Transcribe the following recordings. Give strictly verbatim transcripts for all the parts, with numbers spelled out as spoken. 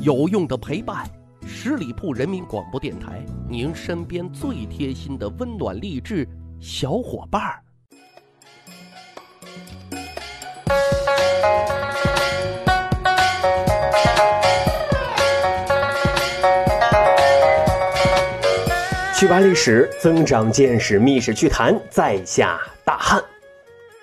有用的陪伴，十里铺人民广播电台，您身边最贴心的温暖励志小伙伴儿。趣吧历史，增长见识，密史趣谈，在下大汉。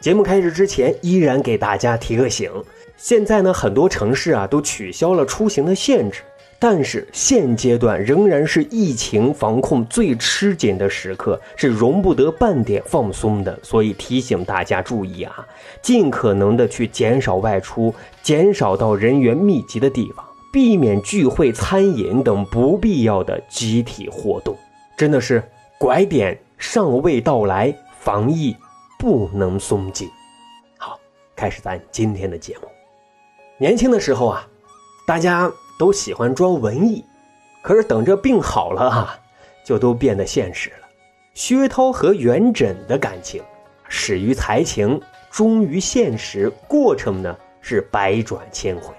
节目开始之前，依然给大家提个醒。现在呢，很多城市啊都取消了出行的限制，但是现阶段仍然是疫情防控最吃紧的时刻，是容不得半点放松的。所以提醒大家注意啊，尽可能的去减少外出，减少到人员密集的地方，避免聚会、餐饮等不必要的集体活动。真的是拐点尚未到来，防疫不能松劲。好，开始咱今天的节目。年轻的时候啊，大家都喜欢装文艺，可是等着病好了啊，就都变得现实了。薛涛和元稹的感情始于才情，终于现实，过程呢是百转千回。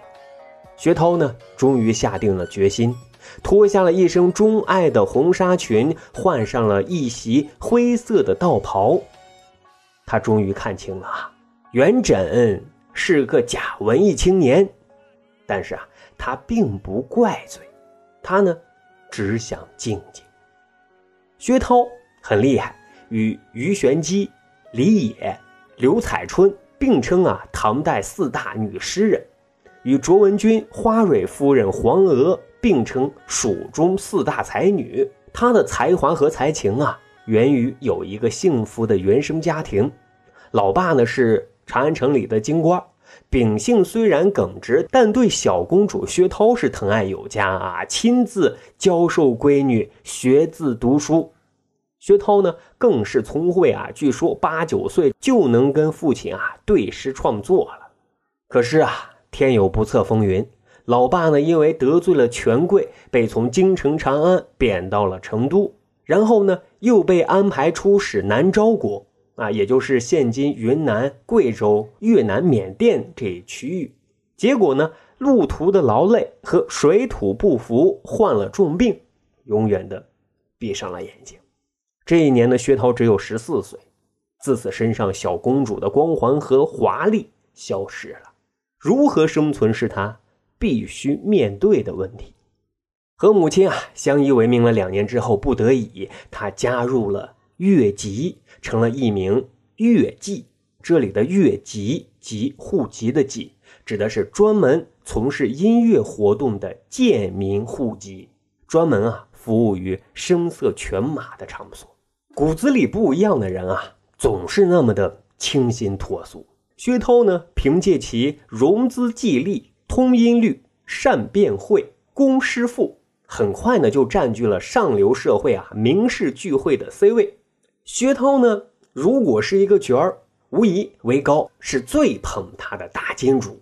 薛涛呢，终于下定了决心，脱下了一身钟爱的红纱裙，换上了一袭灰色的道袍。他终于看清了啊，元稹是个假文艺青年，但是啊，他并不怪罪，他呢，只想静静。薛涛很厉害，与鱼玄机、李野、刘彩春并称啊唐代四大女诗人，与卓文君、花蕊夫人、黄娥并称蜀中四大才女。她的才华和才情啊，源于有一个幸福的原生家庭，老爸呢是长安城里的京官，秉性虽然耿直，但对小公主薛涛是疼爱有加啊，亲自教授闺女学字读书。薛涛呢更是聪慧啊，据说八九岁就能跟父亲啊对诗创作了。可是啊，天有不测风云。老爸呢，因为得罪了权贵，被从京城长安贬到了成都，然后呢，又被安排出使南诏国啊，也就是现今云南、贵州、越南、缅甸这一区域。结果呢，路途的劳累和水土不服，患了重病，永远的闭上了眼睛。这一年的薛涛只有十四岁，自此身上小公主的光环和华丽消失了。如何生存是她必须面对的问题。和母亲啊相依为命了两年之后，不得已他加入了乐籍，成了一名乐妓。这里的乐籍，即户籍的籍，指的是专门从事音乐活动的贱民户籍，专门啊服务于声色犬马的场所。骨子里不一样的人啊，总是那么的清新脱俗。薛涛呢，凭借其融资济力、通音律、善辩会、工诗赋，很快呢就占据了上流社会啊名士聚会的 C 位。薛涛呢，如果是一个角儿，无疑韦高是最捧他的大金主。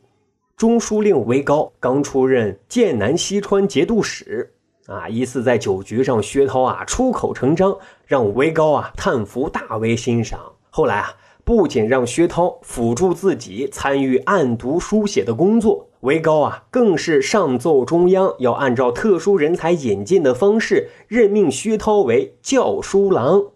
中书令韦高刚出任剑南西川节度使啊，一次在酒局上，薛涛啊出口成章，让韦高啊叹服，大为欣赏。后来啊，不仅让薛涛辅助自己参与案牍书写的工作，韦高啊更是上奏中央，要按照特殊人才引进的方式任命薛涛为校书郎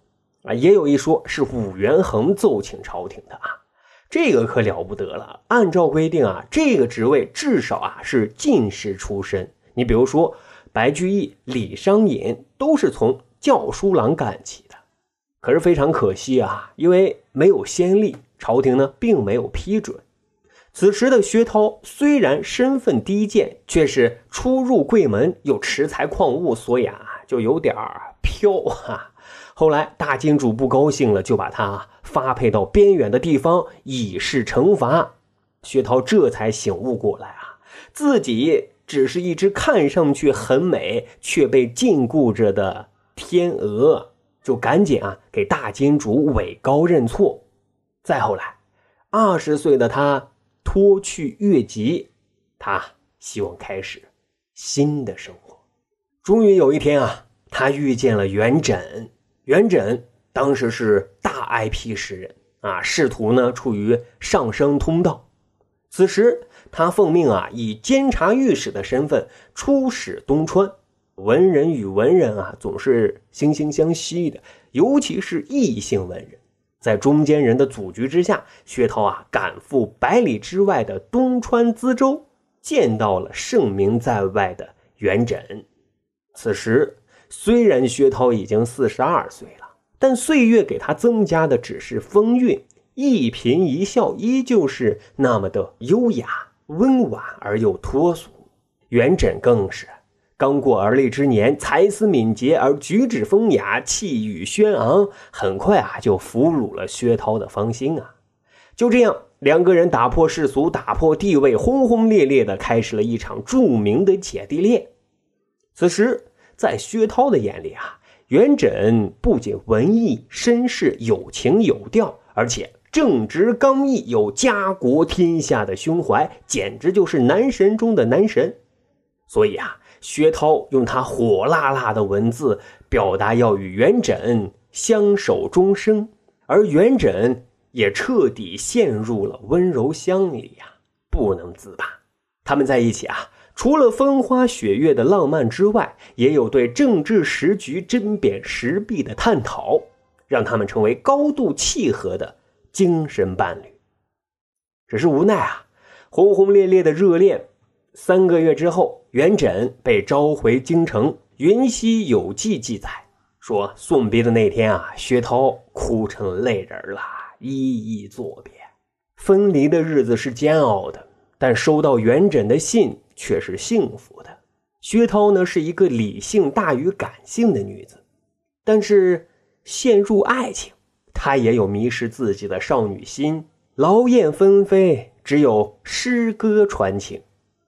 啊，也有一说是武元衡奏请朝廷的啊。这个可了不得了，按照规定啊，这个职位至少啊是进士出身。你比如说白居易、李商隐都是从校书郎干起的。可是非常可惜啊，因为没有先例，朝廷呢并没有批准。此时的薛涛虽然身份低贱，却是出入贵门，又持才旷物，所以啊就有点飘啊。后来大金主不高兴了，就把他发配到边远的地方以示惩罚。薛涛这才醒悟过来啊，自己只是一只看上去很美却被禁锢着的天鹅，就赶紧啊给大金主韦高认错。再后来，二十岁的他脱去乐籍，他希望开始新的生活。终于有一天啊，他遇见了元稹。元稹当时是大 I P 诗人啊，仕途呢处于上升通道。此时他奉命啊，以监察御史的身份出使东川。文人与文人啊，总是惺惺相惜的，尤其是异性文人。在中间人的组局之下，薛涛啊赶赴百里之外的东川资州，见到了盛名在外的元稹。此时虽然薛涛已经四十二岁了，但岁月给他增加的只是风韵，一颦一笑依旧是那么的优雅温婉而又脱俗。元稹更是刚过而立之年，才思敏捷而举止风雅，气宇轩昂，很快啊就俘虏了薛涛的芳心啊。就这样，两个人打破世俗，打破地位，轰轰烈烈的开始了一场著名的姐弟恋。此时在薛涛的眼里啊，元稹不仅文艺绅士有情有调，而且正直刚毅，有家国天下的胸怀，简直就是男神中的男神。所以啊，薛涛用他火辣辣的文字表达要与元稹相守终生，而元稹也彻底陷入了温柔乡里啊，不能自拔。他们在一起啊，除了风花雪月的浪漫之外，也有对政治时局针砭时弊的探讨，让他们成为高度契合的精神伴侣。只是无奈啊，轰轰烈烈的热恋三个月之后，元稹被召回京城。云溪有记记载说，送别的那天啊，薛涛哭成泪人了，一一作别。分离的日子是煎熬的，但收到元稹的信却是幸福的。薛涛呢，是一个理性大于感性的女子，但是陷入爱情，她也有迷失自己的少女心。劳燕分飞，只有诗歌传情。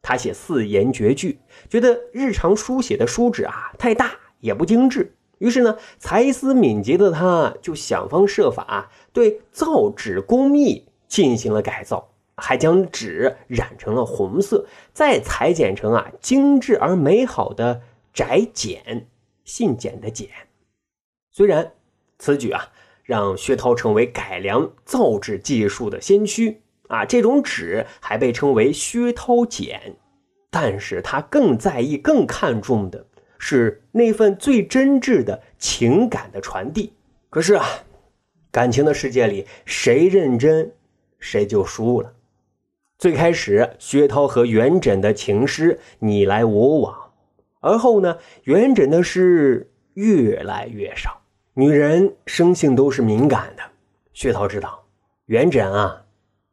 他写四言绝句，觉得日常书写的书纸啊太大也不精致，于是呢，才思敏捷的他就想方设法、啊、对造纸工艺进行了改造，还将纸染成了红色，再裁剪成啊精致而美好的宅简，信简的简。虽然此举啊让薛涛成为改良造纸技术的先驱啊，这种纸还被称为薛涛简，但是他更在意更看重的是那份最真挚的情感的传递。可是啊，感情的世界里，谁认真谁就输了。最开始薛涛和元稹的情诗你来我往，而后呢，元稹的诗越来越少。女人生性都是敏感的，薛涛知道元稹啊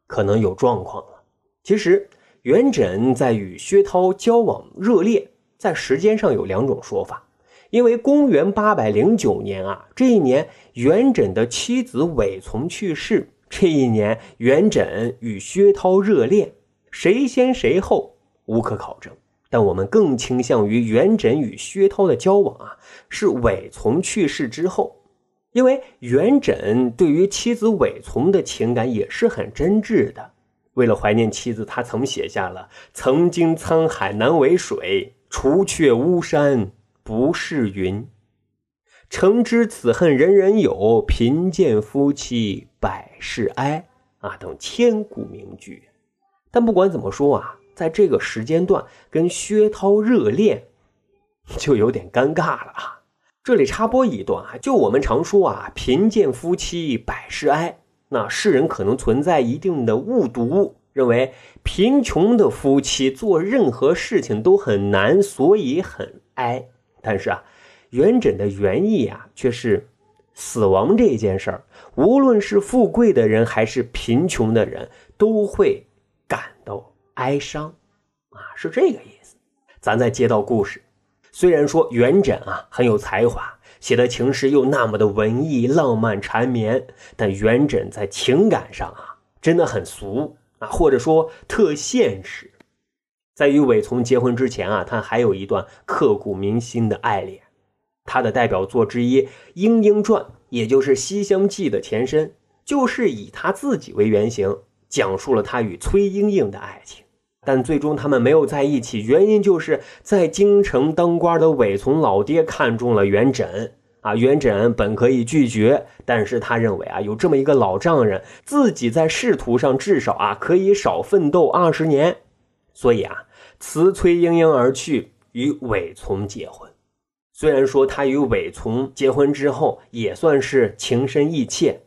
可能有状况了。其实元稹在与薛涛交往热烈，在时间上有两种说法。因为公元八百零九年啊，这一年元稹的妻子韦丛去世，这一年元稹与薛涛热恋，谁先谁后无可考证。但我们更倾向于元稹与薛涛的交往啊，是韦丛去世之后。因为元稹对于妻子韦丛的情感也是很真挚的，为了怀念妻子，他曾写下了曾经沧海难为水，除却巫山不是云，诚知此恨人人有，贫贱夫妻百事哀啊等千古名句。但不管怎么说啊，在这个时间段跟薛涛热恋就有点尴尬了啊。这里插播一段啊，就我们常说啊，贫贱夫妻百事哀，那世人可能存在一定的误读，认为贫穷的夫妻做任何事情都很难，所以很哀。但是啊，元稹的原意啊，却是死亡这件事儿，无论是富贵的人还是贫穷的人，都会感到哀伤啊，是这个意思。咱再接到故事。虽然说元稹啊很有才华，写的情诗又那么的文艺浪漫缠绵，但元稹在情感上啊真的很俗啊，或者说特现实。在与韦丛结婚之前啊，他还有一段刻骨铭心的爱恋。他的代表作之一《莺莺传》，也就是《西厢记》的前身，就是以他自己为原型，讲述了他与崔莺莺的爱情。但最终他们没有在一起，原因就是在京城当官的韦丛老爹看中了元稹啊，元稹本可以拒绝，但是他认为啊，有这么一个老丈人，自己在仕途上至少啊可以少奋斗二十年，所以啊，辞崔莺莺而去，与韦丛结婚。虽然说他与韦丛结婚之后也算是情深意切，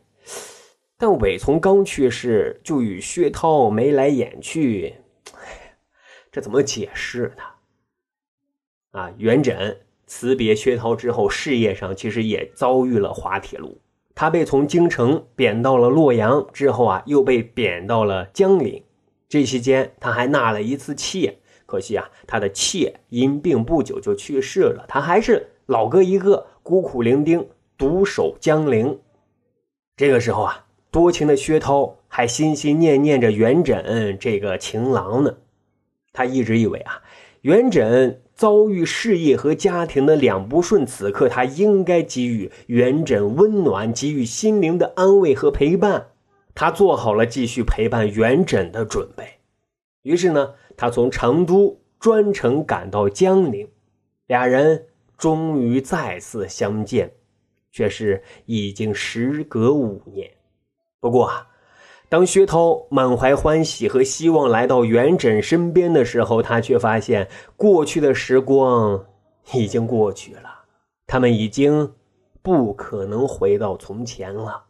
但韦丛刚去世就与薛涛眉来眼去，这怎么解释呢？啊，元稹辞别薛涛之后，事业上其实也遭遇了滑铁卢。他被从京城贬到了洛阳之后啊，又被贬到了江陵。这期间他还纳了一次妾，可惜啊，他的妾因病不久就去世了，他还是老哥一个，孤苦伶仃，独守江陵。这个时候啊，多情的薛涛还心心念念着元稹这个情郎呢。他一直以为啊，元稹遭遇事业和家庭的两不顺，此刻他应该给予元稹温暖，给予心灵的安慰和陪伴。他做好了继续陪伴元稹的准备。于是呢，他从成都专程赶到江陵，俩人终于再次相见，却是已经时隔五年。不过啊，当薛涛满怀欢喜和希望来到元稹身边的时候，他却发现过去的时光已经过去了，他们已经不可能回到从前了。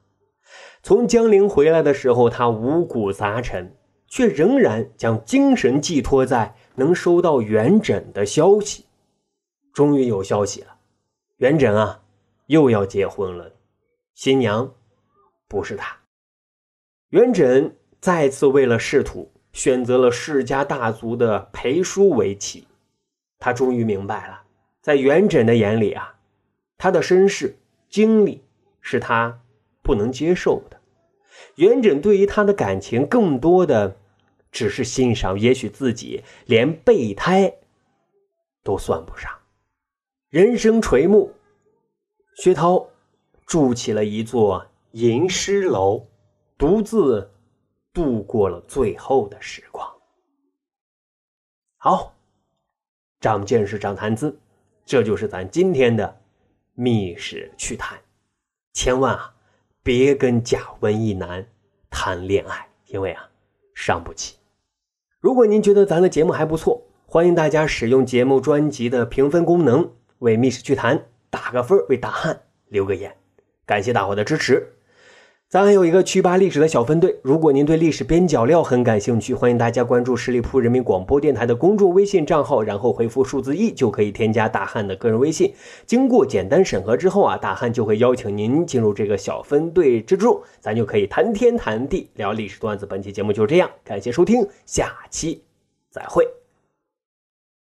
从江陵回来的时候，他五谷杂陈，却仍然将精神寄托在能收到元稹的消息。终于有消息了，元稹啊，又要结婚了，新娘不是他。元稹再次为了仕途，选择了世家大族的裴叔为妻。他终于明白了，在元稹的眼里啊，他的身世经历是他不能接受的。元稹对于他的感情更多的只是欣赏，也许自己连备胎都算不上。人生垂暮，薛涛筑起了一座吟诗楼，独自度过了最后的时光。好，长见识，长谈资，这就是咱今天的密室趣谈。千万啊，别跟假文艺男谈恋爱，因为啊，伤不起。如果您觉得咱的节目还不错，欢迎大家使用节目专辑的评分功能，为密室趣谈打个分，为大汉留个言。感谢大伙的支持。咱还有一个趣吧历史的小分队，如果您对历史边角料很感兴趣，欢迎大家关注十里铺人民广播电台的公众微信账号，然后回复数字一就可以添加大汉的个人微信。经过简单审核之后啊，大汉就会邀请您进入这个小分队之中，咱就可以谈天谈地，聊历史段子。本期节目就这样，感谢收听，下期再会。